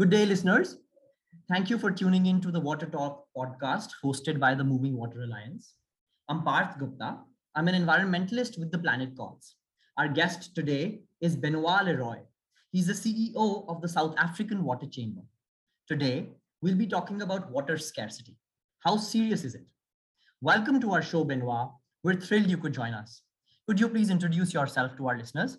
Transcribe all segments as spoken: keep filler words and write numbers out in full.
Good day, listeners. Thank you for tuning in to the Water Talk podcast hosted by the Moving Water Alliance. I'm Parth Gupta. I'm an environmentalist with The Planet Calls. Our guest today is Benoit Leroy. He's the C E O of the South African Water Chamber. Today, we'll be talking about water scarcity. How serious is it? Welcome to our show, Benoit. We're thrilled you could join us. Could you please introduce yourself to our listeners?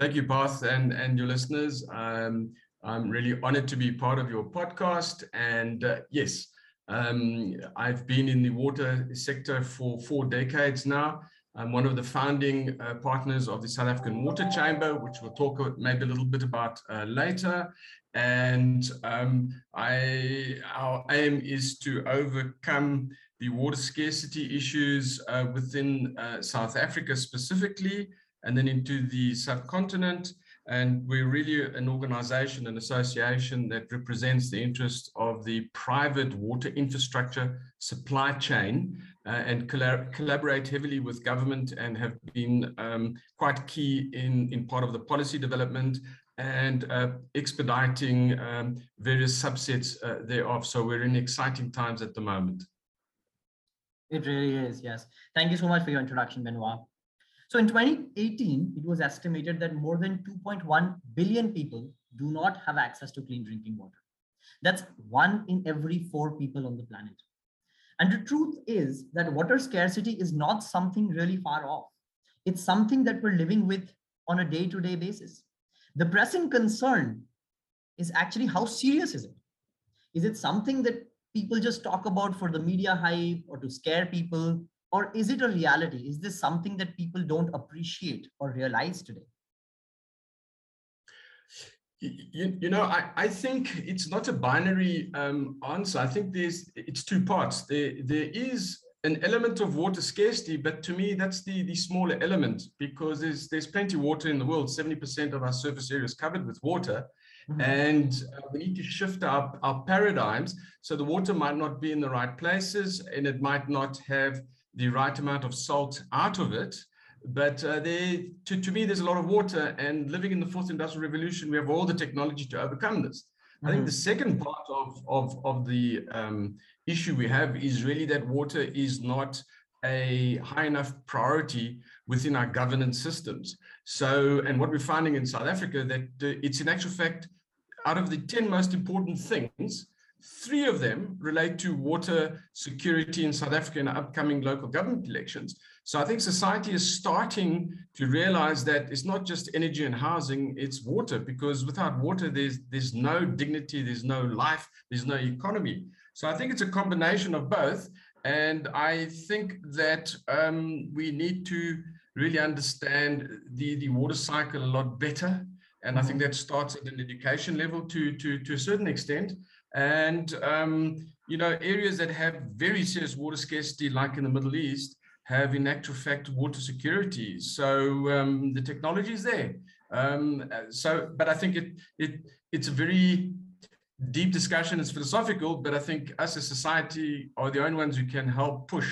Thank you, Parth, and, and your listeners. Um, I'm really honored to be part of your podcast. And uh, yes, um, I've been in the water sector for four decades now. I'm one of the founding uh, partners of the South African Water Chamber, which we'll talk maybe a little bit about uh, later. And um, I, our aim is to overcome the water scarcity issues uh, within uh, South Africa specifically, and then into the subcontinent. And we're really an organization, an association that represents the interests of the private water infrastructure supply chain uh, and collab- collaborate heavily with government, and have been um, quite key in, in part of the policy development and uh, expediting um, various subsets uh, thereof. So we're in exciting times at the moment. It really is, yes. Thank you so much for your introduction, Benoit. So in twenty eighteen, it was estimated that more than two point one billion people do not have access to clean drinking water. That's one in every four people on the planet. And the truth is that water scarcity is not something really far off. It's something that we're living with on a day-to-day basis. The pressing concern is actually, how serious is it? Is it something that people just talk about for the media hype or to scare people? Or is it a reality? Is this something that people don't appreciate or realize today? You, you know, I, I think it's not a binary um, answer. I think there's it's two parts. There, there is an element of water scarcity, but to me, that's the, the smaller element, because there's, there's plenty of water in the world. seventy percent of our surface area is covered with water. Mm-hmm. And uh, we need to shift our, our paradigms. So the water might not be in the right places, and it might not have the right amount of salt out of it. But uh, they, to, to me, there's a lot of water, and living in the fourth industrial revolution, we have all the technology to overcome this. Mm-hmm. I think the second part of, of, of the um, issue we have is really that water is not a high enough priority within our governance systems. So, and what we're finding in South Africa, that uh, it's in actual fact, out of the ten most important things, three of them relate to water security in South Africa in upcoming local government elections. So I think society is starting to realize that it's not just energy and housing, it's water, because without water, there's, there's no dignity, there's no life, there's no economy. So I think it's a combination of both. And I think that um, we need to really understand the, the water cycle a lot better. And I think that starts at an education level to, to, to a certain extent. And, um, you know, areas that have very serious water scarcity, like in the Middle East, have in actual fact water security. So um, the technology is there. Um, so, but I think it it it's a very deep discussion. It's philosophical, but I think us as society are the only ones who can help push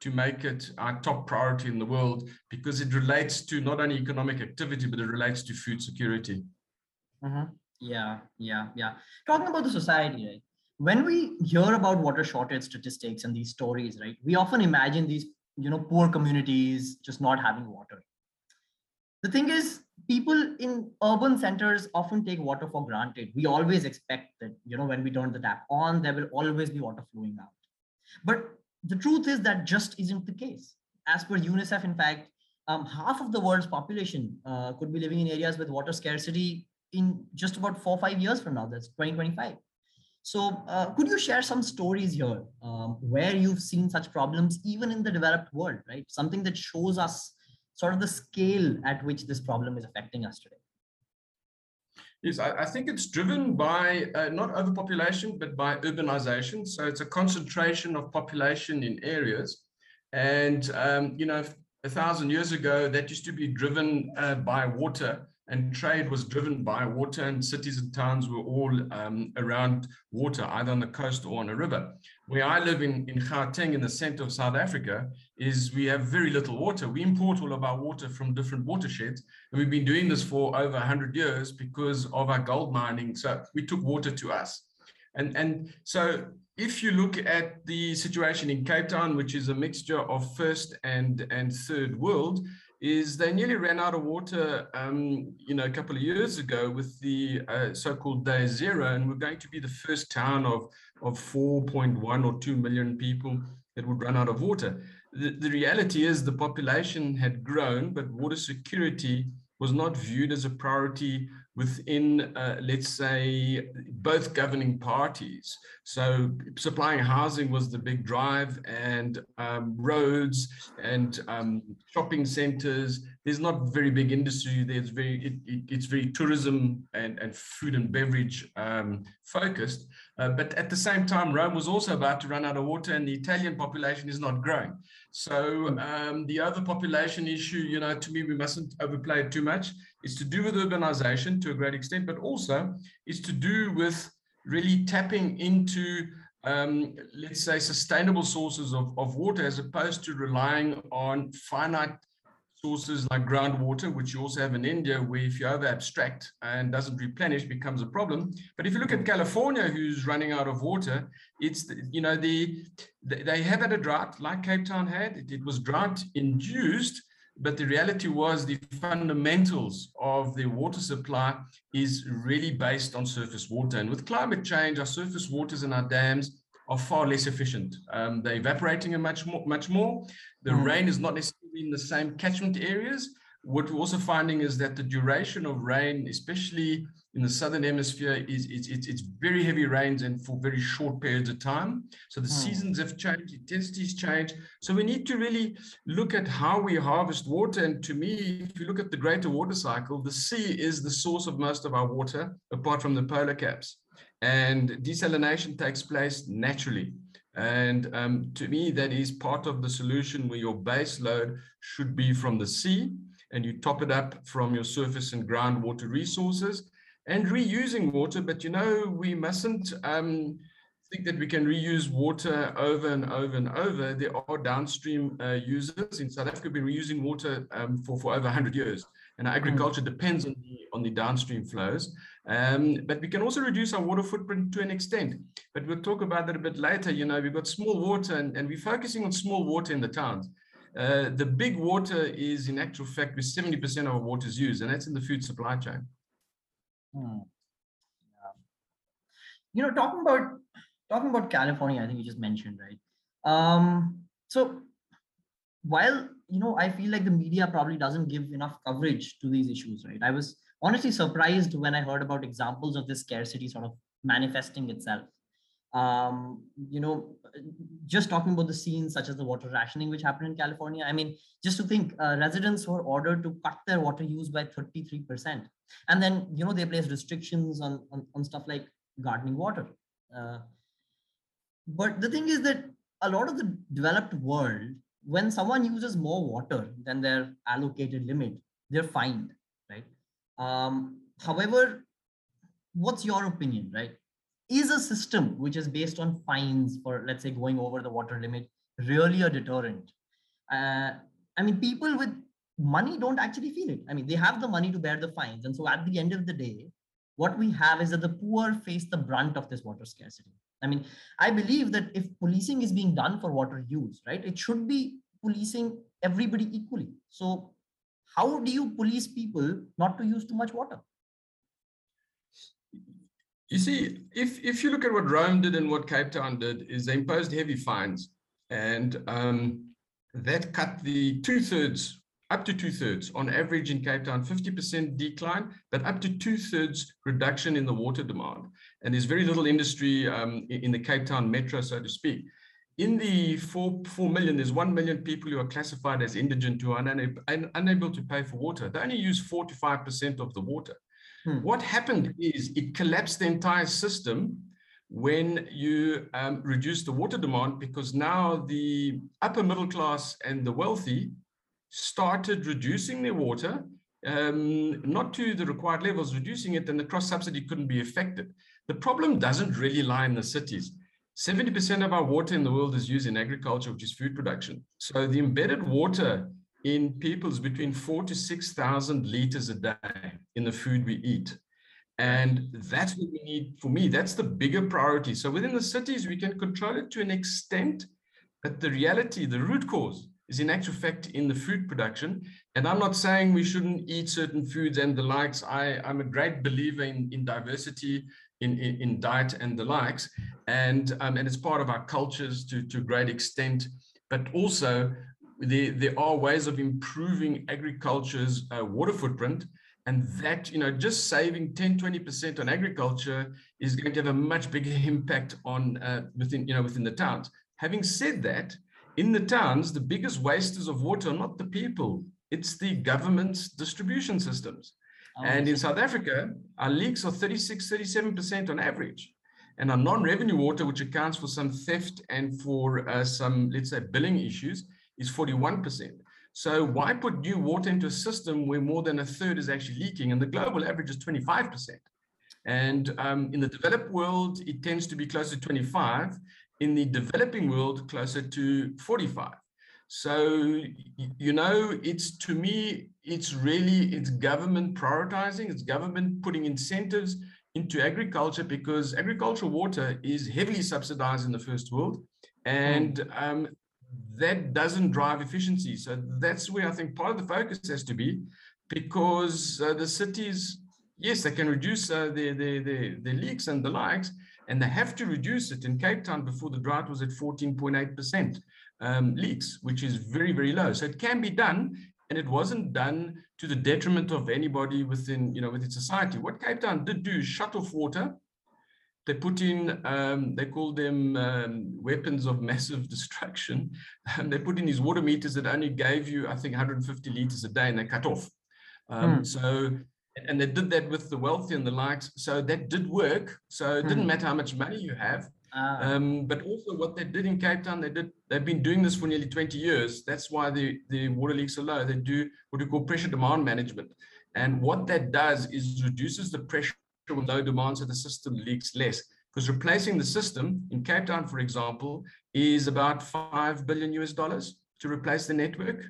to make it our top priority in the world, because it relates to not only economic activity, but it relates to food security. Mm-hmm. Yeah, yeah, yeah. Talking about the society, right? When we hear about water shortage statistics and these stories, right, we often imagine these, you know, poor communities just not having water. The thing is, people in urban centers often take water for granted. We always expect that, you know, when we turn the tap on, there will always be water flowing out. But the truth is that just isn't the case. As per UNICEF, in fact, um, half of the world's population uh, could be living in areas with water scarcity in just about four or five years from now. That's twenty twenty-five. So uh, could you share some stories here um, where you've seen such problems, even in the developed world, right? Something that shows us sort of the scale at which this problem is affecting us today. Yes, I, I think it's driven by uh, not overpopulation, but by urbanization. So it's a concentration of population in areas. And, um, you know, a thousand years ago, that used to be driven uh, by water and trade was driven by water, and cities and towns were all um, around water, either on the coast or on a river. Where I live in, in Gauteng, in the center of South Africa, is we have very little water. We import all of our water from different watersheds, and we've been doing this for over one hundred years because of our gold mining. So we took water to us. And, and so if you look at the situation in Cape Town, which is a mixture of first and, and third world, is they nearly ran out of water um, you know, a couple of years ago with the uh, so-called day zero, and we're going to be the first town of, of four point one or two million people that would run out of water. The, the reality is the population had grown, but water security was not viewed as a priority within, uh, let's say, both governing parties. So supplying housing was the big drive, and um, roads and um, shopping centers. There's not very big industry. There's very, it, it, it's very tourism and, and food and beverage um, focused. Uh, but at the same time, Rome was also about to run out of water, and the Italian population is not growing. So um, the other population issue, you know, to me, we mustn't overplay it too much. It's to do with urbanization to a great extent, but also it's to do with really tapping into, um, let's say, sustainable sources of, of water, as opposed to relying on finite sources like groundwater, which you also have in India, where if you over abstract and doesn't replenish, becomes a problem. But if you look at California, who's running out of water, it's, you know, the they have had a drought like Cape Town had. It, it was drought induced, but the reality was the fundamentals of the water supply is really based on surface water. And with climate change, our surface waters and our dams are far less efficient. Um, they're evaporating much more, much more. The mm. rain is not necessarily in the same catchment areas. What we're also finding is that the duration of rain, especially in the Southern Hemisphere, is it's, it's, it's very heavy rains and for very short periods of time. So the mm. seasons have changed, intensities change. So we need to really look at how we harvest water. And to me, if you look at the greater water cycle, the sea is the source of most of our water, apart from the polar caps. And desalination takes place naturally. And um, to me, that is part of the solution, where your base load should be from the sea, and you top it up from your surface and groundwater resources, and reusing water. But, you know, we mustn't um, think that we can reuse water over and over and over. There are downstream uh, users. In South Africa, we've been reusing water um, for, for over one hundred years. And our agriculture depends on the, on the downstream flows. Um, but we can also reduce our water footprint to an extent. But we'll talk about that a bit later. You know, we've got small water, and, and we're focusing on small water in the towns. Uh, the big water is, in actual fact, with seventy percent of our water is used, and that's in the food supply chain. Hmm. Yeah. You know, talking about, talking about California, I think you just mentioned, right? Um, so while, you know, I feel like the media probably doesn't give enough coverage to these issues, right? I was honestly surprised when I heard about examples of this scarcity sort of manifesting itself. Um, you know, just talking about the scenes such as the water rationing, which happened in California. I mean, just to think, uh, residents were ordered to cut their water use by thirty-three percent. And then, you know, they placed restrictions on, on, on stuff like gardening water. Uh, but the thing is that a lot of the developed world, when someone uses more water than their allocated limit, they're fined, right? Um, however, what's your opinion, right? Is a system which is based on fines for, let's say, going over the water limit really a deterrent? Uh, I mean, people with money don't actually feel it. I mean, they have the money to bear the fines. And so at the end of the day, what we have is that the poor face the brunt of this water scarcity. I mean, I believe that if policing is being done for water use, right, it should be policing everybody equally. So how do you police people not to use too much water? You see, if, if you look at what Rome did and what Cape Town did, is they imposed heavy fines, and um, that cut the two-thirds, up to two-thirds on average in Cape Town, fifty percent decline, but up to two-thirds reduction in the water demand. And there's very little industry um, in the Cape Town metro, so to speak. In the four, four million, there's one million people who are classified as indigent, who are unable, un, unable to pay for water. They only use four to five percent of the water. Hmm. What happened is it collapsed the entire system when you um, reduce the water demand, because now the upper middle class and the wealthy started reducing their water, um, not to the required levels, reducing it, then the cross-subsidy couldn't be affected. The problem doesn't really lie in the cities. seventy percent of our water in the world is used in agriculture, which is food production. So the embedded water in people is between four to six thousand liters a day in the food we eat. And that's what we need. For me, that's the bigger priority. So within the cities, we can control it to an extent, but the reality, the root cause is in actual fact in the food production. And I'm not saying we shouldn't eat certain foods and the likes. I, I'm a great believer in, in diversity, in, in, in diet and the likes. And, um, and it's part of our cultures to, to a great extent, but also there, there are ways of improving agriculture's uh, water footprint. And that, you know, just saving ten, twenty percent on agriculture is going to have a much bigger impact on uh, within, you know, within the towns. Having said that, in the towns, the biggest wasters of water are not the people, it's the government's distribution systems. Oh, and in South Africa, our leaks are thirty-six, thirty-seven percent on average. And our non-revenue water, which accounts for some theft and for uh, some, let's say, billing issues, is forty-one percent. So why put new water into a system where more than a third is actually leaking? And the global average is twenty-five percent. And um, in the developed world, it tends to be closer to twenty-five. In the developing world, closer to forty-five. So, you know, it's, to me, it's really, it's government prioritizing, it's government putting incentives into agriculture, because agricultural water is heavily subsidized in the first world. And um, that doesn't drive efficiency. So that's where I think part of the focus has to be, because uh, the cities, yes, they can reduce uh, their, their, their, their leaks and the likes, and they have to reduce it. In Cape Town before the drought was at fourteen point eight percent um, leaks, which is very, very low. So it can be done, and it wasn't done to the detriment of anybody within, you know, within society. What Cape Town did do is shut off water. They put in, um, they called them um, weapons of massive destruction. And they put in these water meters that only gave you, I think, one hundred fifty liters a day, and they cut off. Um, hmm. So, and they did that with the wealthy and the likes. So that did work. So it didn't matter how much money you have. Ah. Um, but also what they did in Cape Town, they did, they've been doing this for nearly twenty years. That's why the, the water leaks are low. They do what we call pressure demand management. And what that does is reduces the pressure with low demand, so the system leaks less. Because replacing the system in Cape Town, for example, is about five billion U S dollars to replace the network.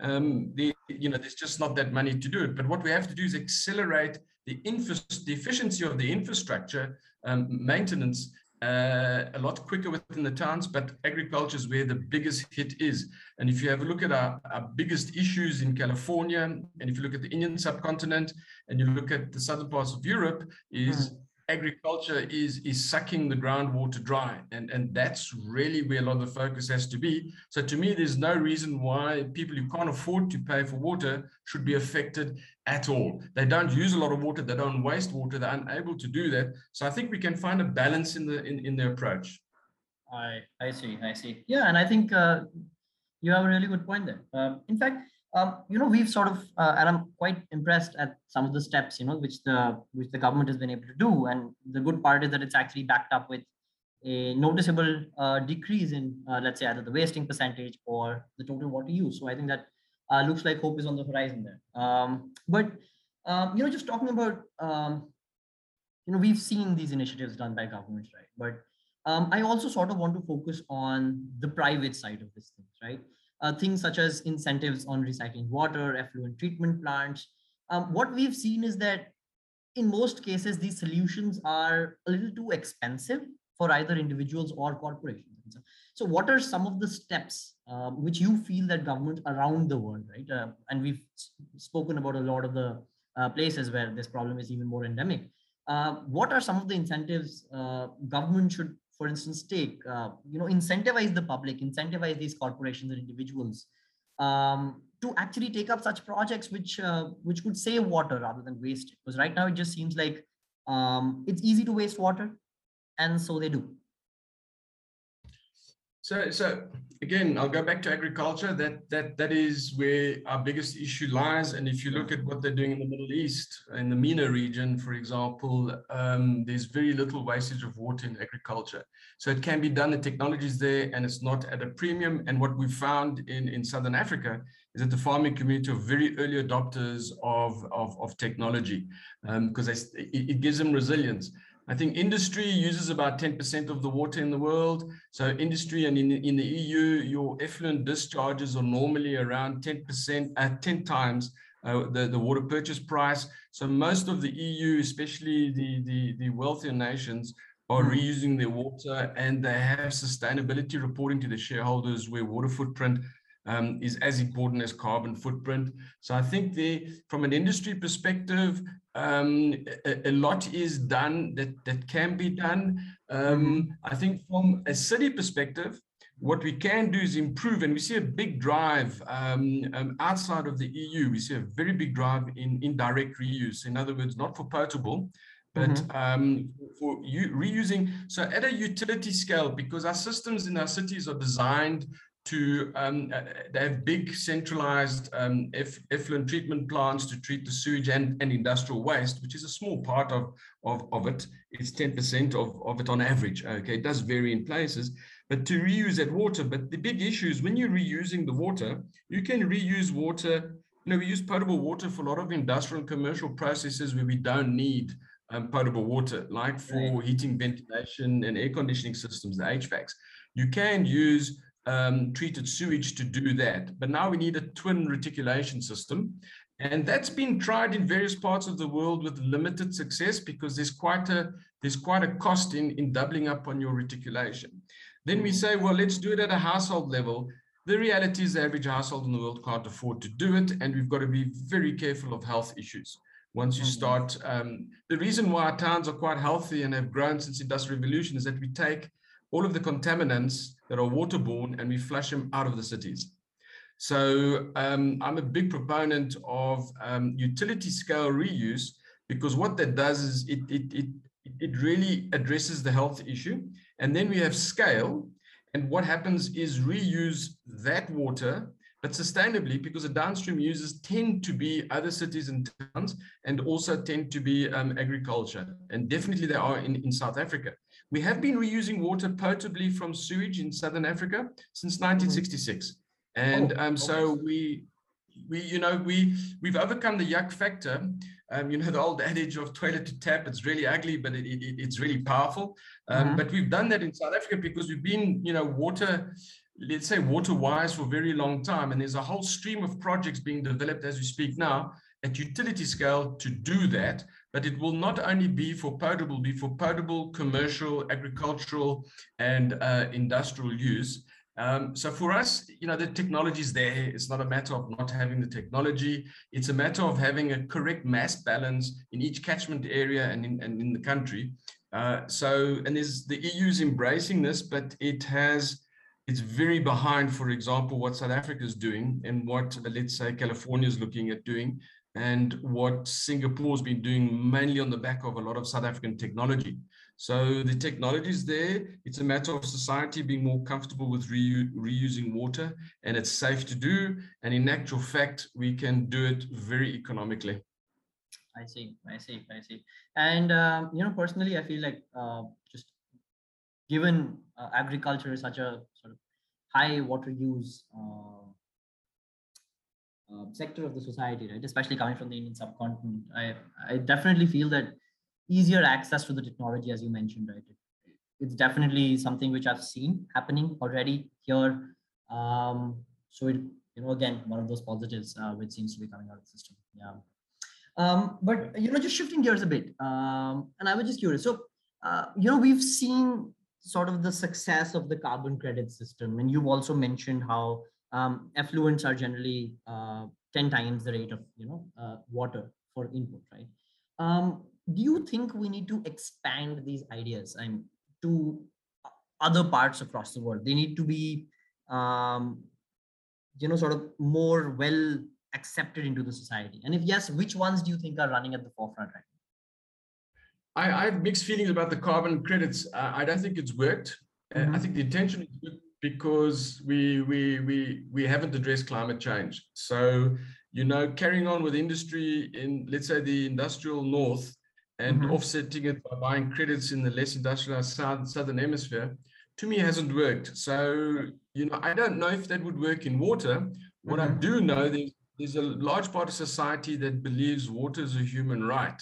Um, the, you know, there's just not that money to do it. But what we have to do is accelerate the, infra the efficiency of the infrastructure um, maintenance uh, a lot quicker within the towns, but agriculture is where the biggest hit is. And if you have a look at our, our biggest issues in California, and if you look at the Indian subcontinent, and you look at the southern parts of Europe, is mm. agriculture is, is sucking the groundwater dry. And, and that's really where a lot of the focus has to be. So to me, there's no reason why people who can't afford to pay for water should be affected at all. They don't use a lot of water. They don't waste water. They're unable to do that. So I think we can find a balance in the, in, in the approach. I, I see, I see. Yeah, and I think uh, you have a really good point there. Um, in fact, Um, you know, we've sort of, uh, and I'm quite impressed at some of the steps, you know, which the which the government has been able to do. And the good part is that it's actually backed up with a noticeable uh, decrease in, uh, let's say, either the wasting percentage or the total water use. So I think that uh, looks like hope is on the horizon there. Um, but, um, you know, just talking about, um, you know, we've seen these initiatives done by governments, right? But um, I also sort of want to focus on the private side of these things, right? Uh, things such as incentives on recycling water, effluent treatment plants. Um, what we've seen is that in most cases, these solutions are a little too expensive for either individuals or corporations. So what are some of the steps uh, which you feel that governments around the world, right? Uh, and we've spoken about a lot of the uh, places where this problem is even more endemic. Uh, what are some of the incentives uh, government should, for instance, take, uh, you know, incentivize the public, incentivize these corporations and individuals um, to actually take up such projects which uh, which could save water rather than waste it. Because right now it just seems like um, it's easy to waste water, and so they do. So, so again, I'll go back to agriculture. That that that is where our biggest issue lies. And if you look at what they're doing in the Middle East, in the MENA region, for example, um, there's very little wastage of water in agriculture. So it can be done. The technology is there, and it's not at a premium. And what we found in in Southern Africa is that the farming community are very early adopters of of, of technology, because um, it, it gives them resilience. I think industry uses about ten percent of the water in the world. So industry, and in, in the E U, your effluent discharges are normally around ten percent, uh, ten times uh, the, the water purchase price. So most of the E U, especially the, the, the wealthier nations, are reusing their water, and they have sustainability reporting to the shareholders where water footprint Um, is as important as carbon footprint. So I think the, from an industry perspective, um, a, a lot is done that, that can be done. Um, I think from a city perspective, what we can do is improve, and we see a big drive um, um, outside of the E U. We see a very big drive in indirect reuse. In other words, not for potable, but mm-hmm. um, for you, reusing. So at a utility scale, because our systems in our cities are designed to, um, uh, they have big centralized um, eff effluent treatment plants to treat the sewage and, and industrial waste, which is a small part of, of, of it. It's ten percent of, of it on average. Okay, it does vary in places, but to reuse that water. But the big issue is when you're reusing the water, you can reuse water. You know, we use potable water for a lot of industrial and commercial processes where we don't need um, potable water, like for heating, ventilation, and air conditioning systems, the H V A Cs. You can use Um, treated sewage to do that. But now we need a twin reticulation system. And that's been tried in various parts of the world with limited success, because there's quite a, there's quite a cost in, in doubling up on your reticulation. Then we say, well, let's do it at a household level. The reality is the average household in the world can't afford to do it. And we've got to be very careful of health issues. Once you start, um, the reason why our towns are quite healthy and have grown since the Industrial Revolution is that we take all of the contaminants that are waterborne and we flush them out of the cities. So um, I'm a big proponent of um, utility scale reuse, because what that does is it, it, it, it really addresses the health issue. And then we have scale, and what happens is reuse that water, but sustainably, because the downstream users tend to be other cities and towns, and also tend to be um, agriculture. And definitely they are in, in South Africa. We have been reusing water potably from sewage in Southern Africa since nineteen sixty-six. And um, so we, we, you know, we, we've overcome the yuck factor. Um, you know, the old adage of toilet to tap, it's really ugly, but it, it, it's really powerful. Um, mm-hmm. But we've done that in South Africa because we've been, you know, water, let's say water wise for a very long time. And there's a whole stream of projects being developed as we speak now at utility scale to do that. But it will not only be for potable, be for potable, commercial, agricultural, and uh, industrial use. Um, so for us, you know, the technology is there. It's not a matter of not having the technology. It's a matter of having a correct mass balance in each catchment area and in, and in the country. Uh, so, and there's, the E U is embracing this, but it has, it's very behind, for example, what South Africa is doing and what, let's say, California is looking at doing, and what Singapore has been doing, mainly on the back of a lot of South African technology. So the technology is there. It's a matter of society being more comfortable with reu reusing water, and it's safe to do. And in actual fact, we can do it very economically. I see, I see, I see. And, um, you know, personally, I feel like uh, just given uh, agriculture is such a sort of high water use uh, uh, sector of the society, right? Especially coming from the Indian subcontinent, I, I definitely feel that easier access to the technology, as you mentioned, right? It, it's definitely something which I've seen happening already here. Um, so, it, you know, again, one of those positives uh, which seems to be coming out of the system. Yeah. Um, but, you know, just shifting gears a bit, um, and I was just curious. So, uh, you know, we've seen sort of the success of the carbon credit system. And you've also mentioned how um, effluents are generally uh, ten times the rate of, you know, uh, water for input, right? Um, do you think we need to expand these ideas and to other parts across the world? They need to be, um, you know, sort of more well accepted into the society. And if yes, which ones do you think are running at the forefront right now? I, I have mixed feelings about the carbon credits. Uh, I don't think it's worked. Uh, mm-hmm. I think the intention is good because we we we we haven't addressed climate change. So, you know, carrying on with industry in, let's say, the industrial north, and mm-hmm. offsetting it by buying credits in the less industrialized south, southern hemisphere, to me hasn't worked. So, you know, I don't know if that would work in water. What mm-hmm. I do know, there's, there's a large part of society that believes water is a human right.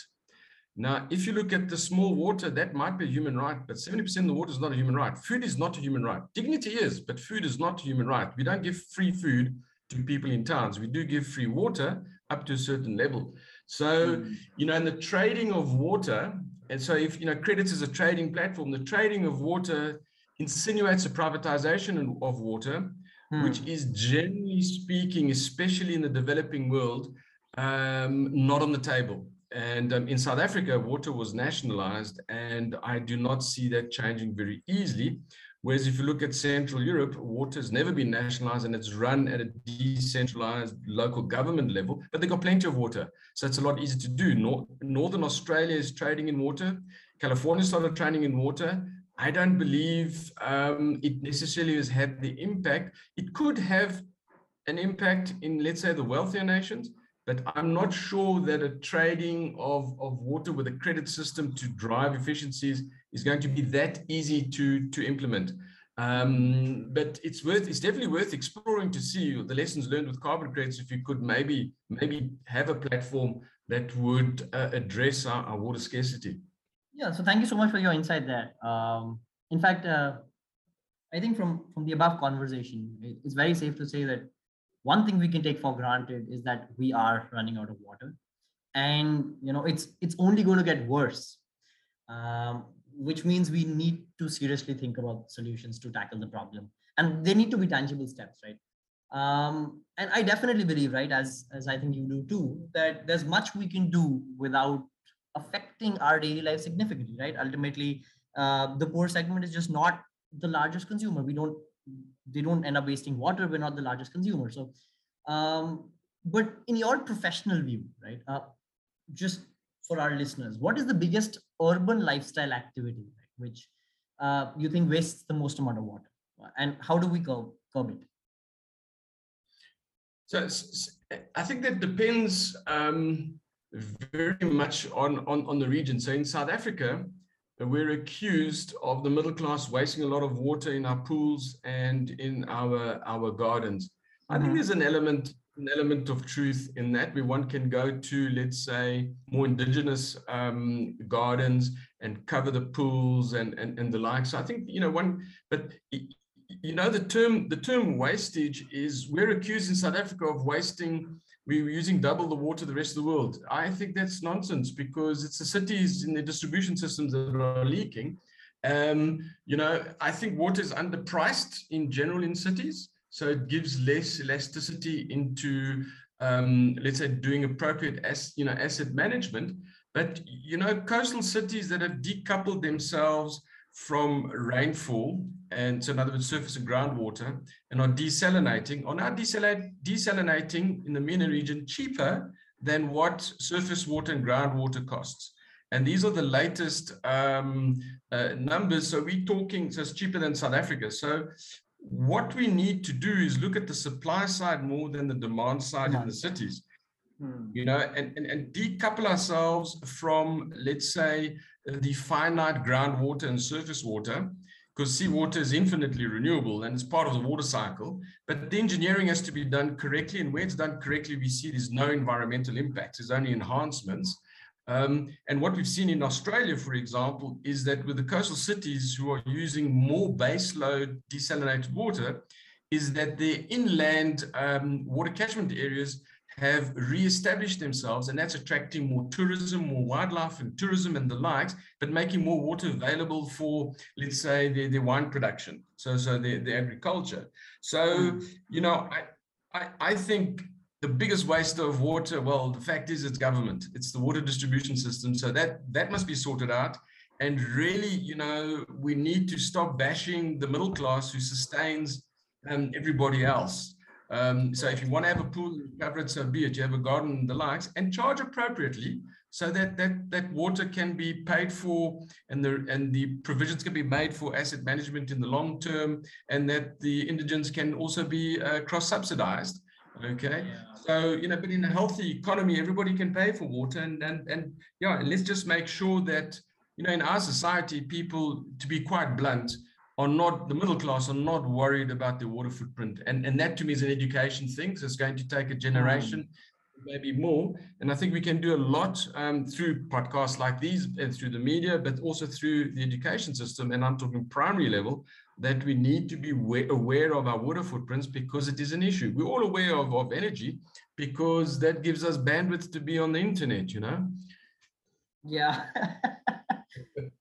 Now, if you look at the small water, that might be a human right, but seventy percent of the water is not a human right. Food is not a human right. Dignity is, but food is not a human right. We don't give free food to people in towns. We do give free water up to a certain level. So, you know, in the trading of water, and so if, you know, credits is a trading platform, the trading of water insinuates a privatization of water, hmm. which is, generally speaking, especially in the developing world, um, not on the table. And um, in South Africa, water was nationalized, and I do not see that changing very easily. Whereas if you look at Central Europe, water has never been nationalized, and it's run at a decentralized local government level, but they've got plenty of water. So it's a lot easier to do. Nor- Northern Australia is trading in water. California started trading in water. I don't believe um, it necessarily has had the impact. It could have an impact in, let's say, the wealthier nations, but I'm not sure that a trading of, of water with a credit system to drive efficiencies is going to be that easy to, to implement. Um, but it's worth, it's definitely worth exploring to see the lessons learned with carbon credits, if you could maybe, maybe have a platform that would uh, address our, our water scarcity. Yeah, so thank you so much for your insight there. Um, in fact, uh, I think from, from the above conversation, it's very safe to say that one thing we can take for granted is that we are running out of water, and, you know, it's it's only going to get worse, um, which means we need to seriously think about solutions to tackle the problem, and they need to be tangible steps, right? Um, and I definitely believe, right, as, as I think you do too, that there's much we can do without affecting our daily life significantly, right? Ultimately, uh, the poor segment is just not the largest consumer. We don't They don't end up wasting water. We're not the largest consumer. So, um, but in your professional view, right, uh, just for our listeners, what is the biggest urban lifestyle activity, right, which uh, you think wastes the most amount of water, and how do we curb, curb it? So, I think that depends um, very much on, on, on the region. So in South Africa, we're accused of the middle class wasting a lot of water in our pools and in our our gardens. I think there's an element an element of truth in that, where one can go to, let's say, more indigenous um, gardens and cover the pools and, and and the like. So I think, you know, one, but you know, the term the term wastage is, we're accused in South Africa of wasting. We were using double the water the rest of the world. I think that's nonsense, because it's the cities in the distribution systems that are leaking. Um, you know, I think water is underpriced in general in cities, so it gives less elasticity into, um, let's say, doing appropriate as, you know, asset management. But, you know, coastal cities that have decoupled themselves from rainfall, and so in other words, surface and groundwater, and are desalinating, are now desalinating in the MENA region cheaper than what surface water and groundwater costs. And these are the latest um, uh, numbers. So we're talking, so it's cheaper than South Africa. So what we need to do is look at the supply side more than the demand side in the cities, hmm. you know, and, and, and decouple ourselves from, let's say, the finite groundwater and surface water, because seawater is infinitely renewable and it's part of the water cycle, but the engineering has to be done correctly, and where it's done correctly, we see there's no environmental impacts, there's only enhancements. Um, and what we've seen in Australia, for example, is that with the coastal cities who are using more baseload desalinated water, is that their inland um, water catchment areas have re-established themselves, and that's attracting more tourism, more wildlife and tourism and the likes, but making more water available for, let's say, the, the wine production, so so the, the agriculture. So, you know, I, I I think the biggest waste of water, well, the fact is it's government, it's the water distribution system, so that that must be sorted out. And really, you know, we need to stop bashing the middle class who sustains um, everybody else. Um, so if you want to have a pool, cover it, so be it. You have a garden and the likes, and charge appropriately so that that that water can be paid for, and the and the provisions can be made for asset management in the long term, and that the indigents can also be uh, cross-subsidized. Okay, yeah. So you know, but in a healthy economy, everybody can pay for water, and and and yeah, and let's just make sure that, you know, in our society, people, to be quite blunt, are not, the middle class are not worried about their water footprint, and and that to me is an education thing. So it's going to take a generation, mm. maybe more, and I think we can do a lot um, through podcasts like these and through the media, but also through the education system. And I'm talking primary level, that we need to be aware of our water footprints, because it is an issue. We're all aware of, of energy, because that gives us bandwidth to be on the internet, you know? Yeah.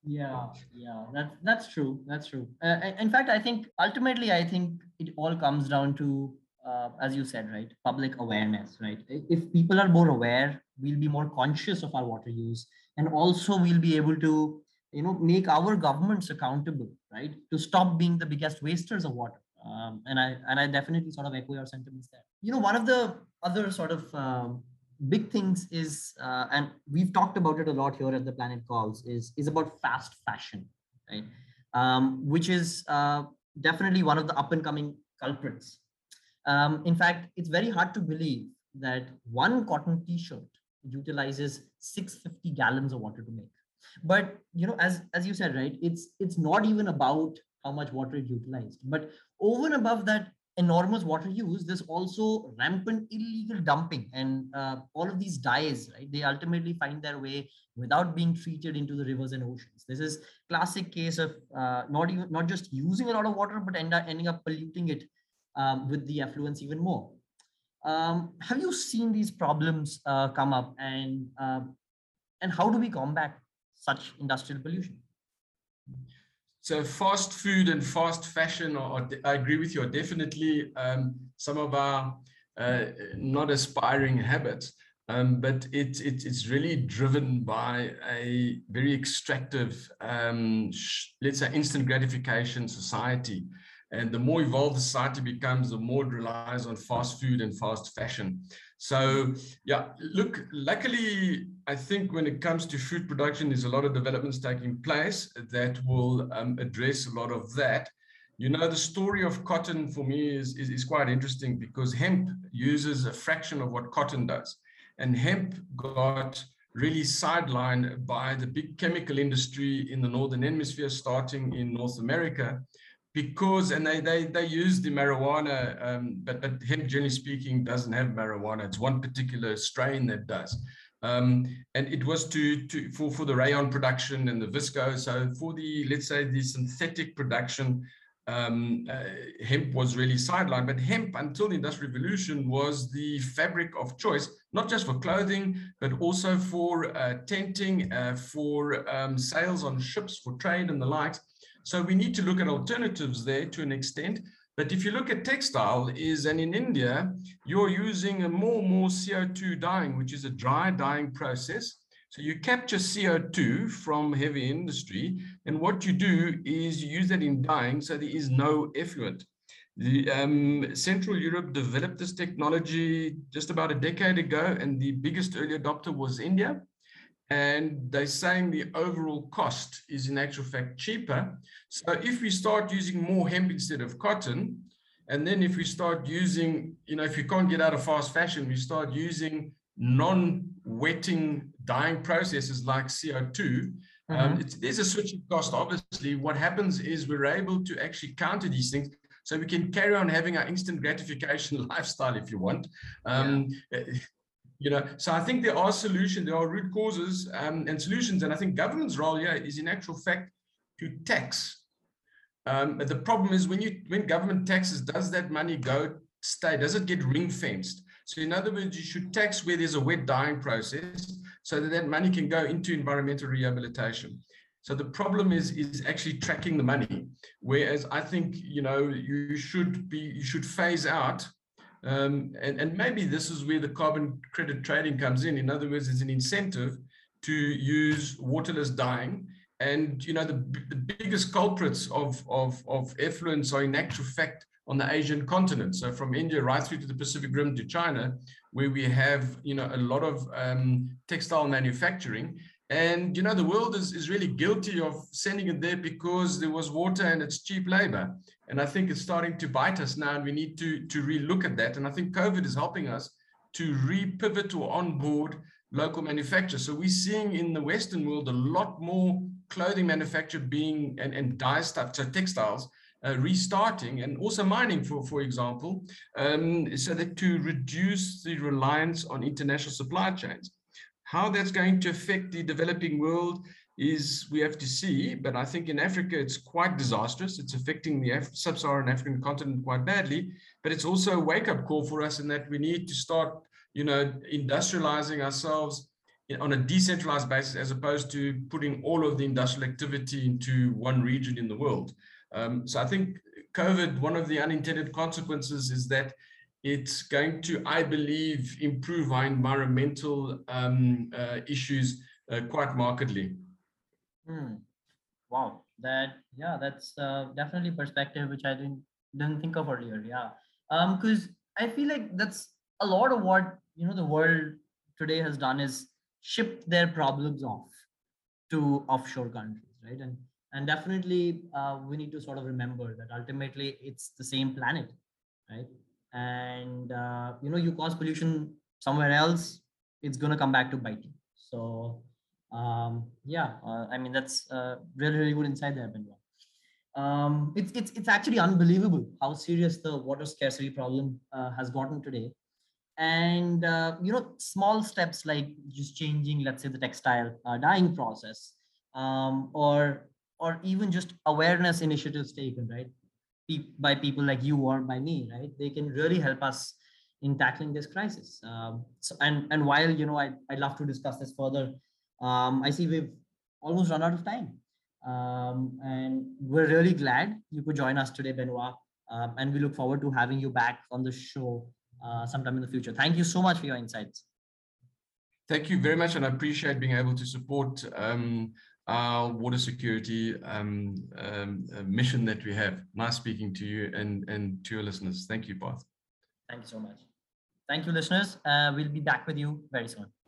yeah, yeah, that, that's true. That's true. Uh, in fact, I think ultimately, I think it all comes down to, uh, as you said, right, public awareness, right? If people are more aware, we'll be more conscious of our water use. And also we'll be able to, you know, make our governments accountable, right, to stop being the biggest wasters of water. Um, and I and I definitely sort of echo your sentiments there. You know, one of the other sort of um, big things is, uh, and we've talked about it a lot here at The Planet Calls, is, is about fast fashion, right? Um, which is uh, definitely one of the up and coming culprits. Um, in fact, it's very hard to believe that one cotton t-shirt utilizes six hundred fifty gallons of water to make. But, you know, as, as you said, right, it's it's not even about how much water is utilized. But over and above that enormous water use, there's also rampant illegal dumping. And uh, all of these dyes, right, they ultimately find their way without being treated into the rivers and oceans. This is classic case of uh, not even not just using a lot of water, but end up, ending up polluting it um, with the effluents even more. Um, have you seen these problems uh, come up, and um, and how do we combat such industrial pollution? So fast food and fast fashion, or, or I agree with you, are definitely um, some of our uh, not aspiring habits, um, but it, it, it's really driven by a very extractive, um, let's say, instant gratification society. And the more evolved the society becomes, the more it relies on fast food and fast fashion. So, yeah, look, luckily, I think when it comes to food production, there's a lot of developments taking place that will um, address a lot of that. You know, the story of cotton for me is, is, is quite interesting, because hemp uses a fraction of what cotton does. And hemp got really sidelined by the big chemical industry in the Northern Hemisphere, starting in North America. Because, and they, they, they use the marijuana, um, but, but hemp, generally speaking, doesn't have marijuana. It's one particular strain that does. Um, and it was to, to for, for the rayon production and the viscose. So for the, let's say, the synthetic production, um, uh, hemp was really sidelined. But hemp, until the Industrial Revolution, was the fabric of choice, not just for clothing, but also for uh, tenting, uh, for um, sales on ships, for trade and the likes. So we need to look at alternatives there to an extent. But if you look at textile is, and in India, you're using a more and more C O two dyeing, which is a dry dyeing process. So you capture C O two from heavy industry. And what you do is you use that in dyeing, so there is no effluent. The um, Central Europe developed this technology just about a decade ago, and the biggest early adopter was India. And they're saying the overall cost is in actual fact cheaper. So if we start using more hemp instead of cotton, and then if we start using, you know, if you can't get out of fast fashion, we start using non-wetting dyeing processes like C O two. Mm-hmm. um, it's, there's a switching cost, obviously. What happens is we're able to actually counter these things. So we can carry on having our instant gratification lifestyle, if you want. Um, yeah. You know, so I think there are solutions, there are root causes um, and solutions. And I think government's role here is in actual fact to tax. Um, but the problem is when you when government taxes, does that money go stay? Does it get ring fenced? So in other words, you should tax where there's a wet dyeing process, so that that money can go into environmental rehabilitation. So the problem is is actually tracking the money. Whereas I think, you know, you should be you should phase out. Um, and, and maybe this is where the carbon credit trading comes in. In other words, it's an incentive to use waterless dyeing. And, you know, the, the biggest culprits of, of, of effluents are in actual fact on the Asian continent. So from India right through to the Pacific Rim to China, where we have, you know, a lot of um, textile manufacturing. And, you know, the world is, is really guilty of sending it there because there was water and it's cheap labor. And I think it's starting to bite us now, and we need to, to relook at that. And I think COVID is helping us to re-pivot or onboard local manufacture. So we're seeing in the Western world a lot more clothing manufacture being, and, and dye stuff, so textiles, Uh, restarting, and also mining, for, for example, um, so that to reduce the reliance on international supply chains. How that's going to affect the developing world is we have to see, but I think in Africa it's quite disastrous. It's affecting the Af- sub-Saharan African continent quite badly, but it's also a wake-up call for us in that we need to start, you know, industrializing ourselves on a decentralized basis, as opposed to putting all of the industrial activity into one region in the world. Um, so I think COVID, one of the unintended consequences is that it's going to, I believe, improve our environmental um, uh, issues uh, quite markedly. Hmm. Wow, that yeah, that's uh, definitely perspective which I didn't didn't think of earlier. Yeah, because um, I feel like that's a lot of what, you know, the world today has done is shift their problems off to offshore countries, right? And And definitely, uh, we need to sort of remember that ultimately it's the same planet, right? And, uh, you know, you cause pollution somewhere else, it's going to come back to bite you. So, um, yeah, uh, I mean, that's uh, really, really good insight there, Benoit. Um, it's, it's, it's actually unbelievable how serious the water scarcity problem uh, has gotten today. And, uh, you know, small steps like just changing, let's say, the textile uh, dyeing process, um, or or even just awareness initiatives taken, right, Pe- by people like you or by me, right? They can really help us in tackling this crisis. Um, so, and and while, you know, I, I'd love to discuss this further, um, I see we've almost run out of time. Um, and we're really glad you could join us today, Benoit. Um, and we look forward to having you back on the show uh, sometime in the future. Thank you so much for your insights. Thank you very much. And I appreciate being able to support um, our water security um, um, mission that we have. Nice speaking to you and, and to your listeners. Thank you, Parth. Thank you so much. Thank you, listeners. Uh, we'll be back with you very soon.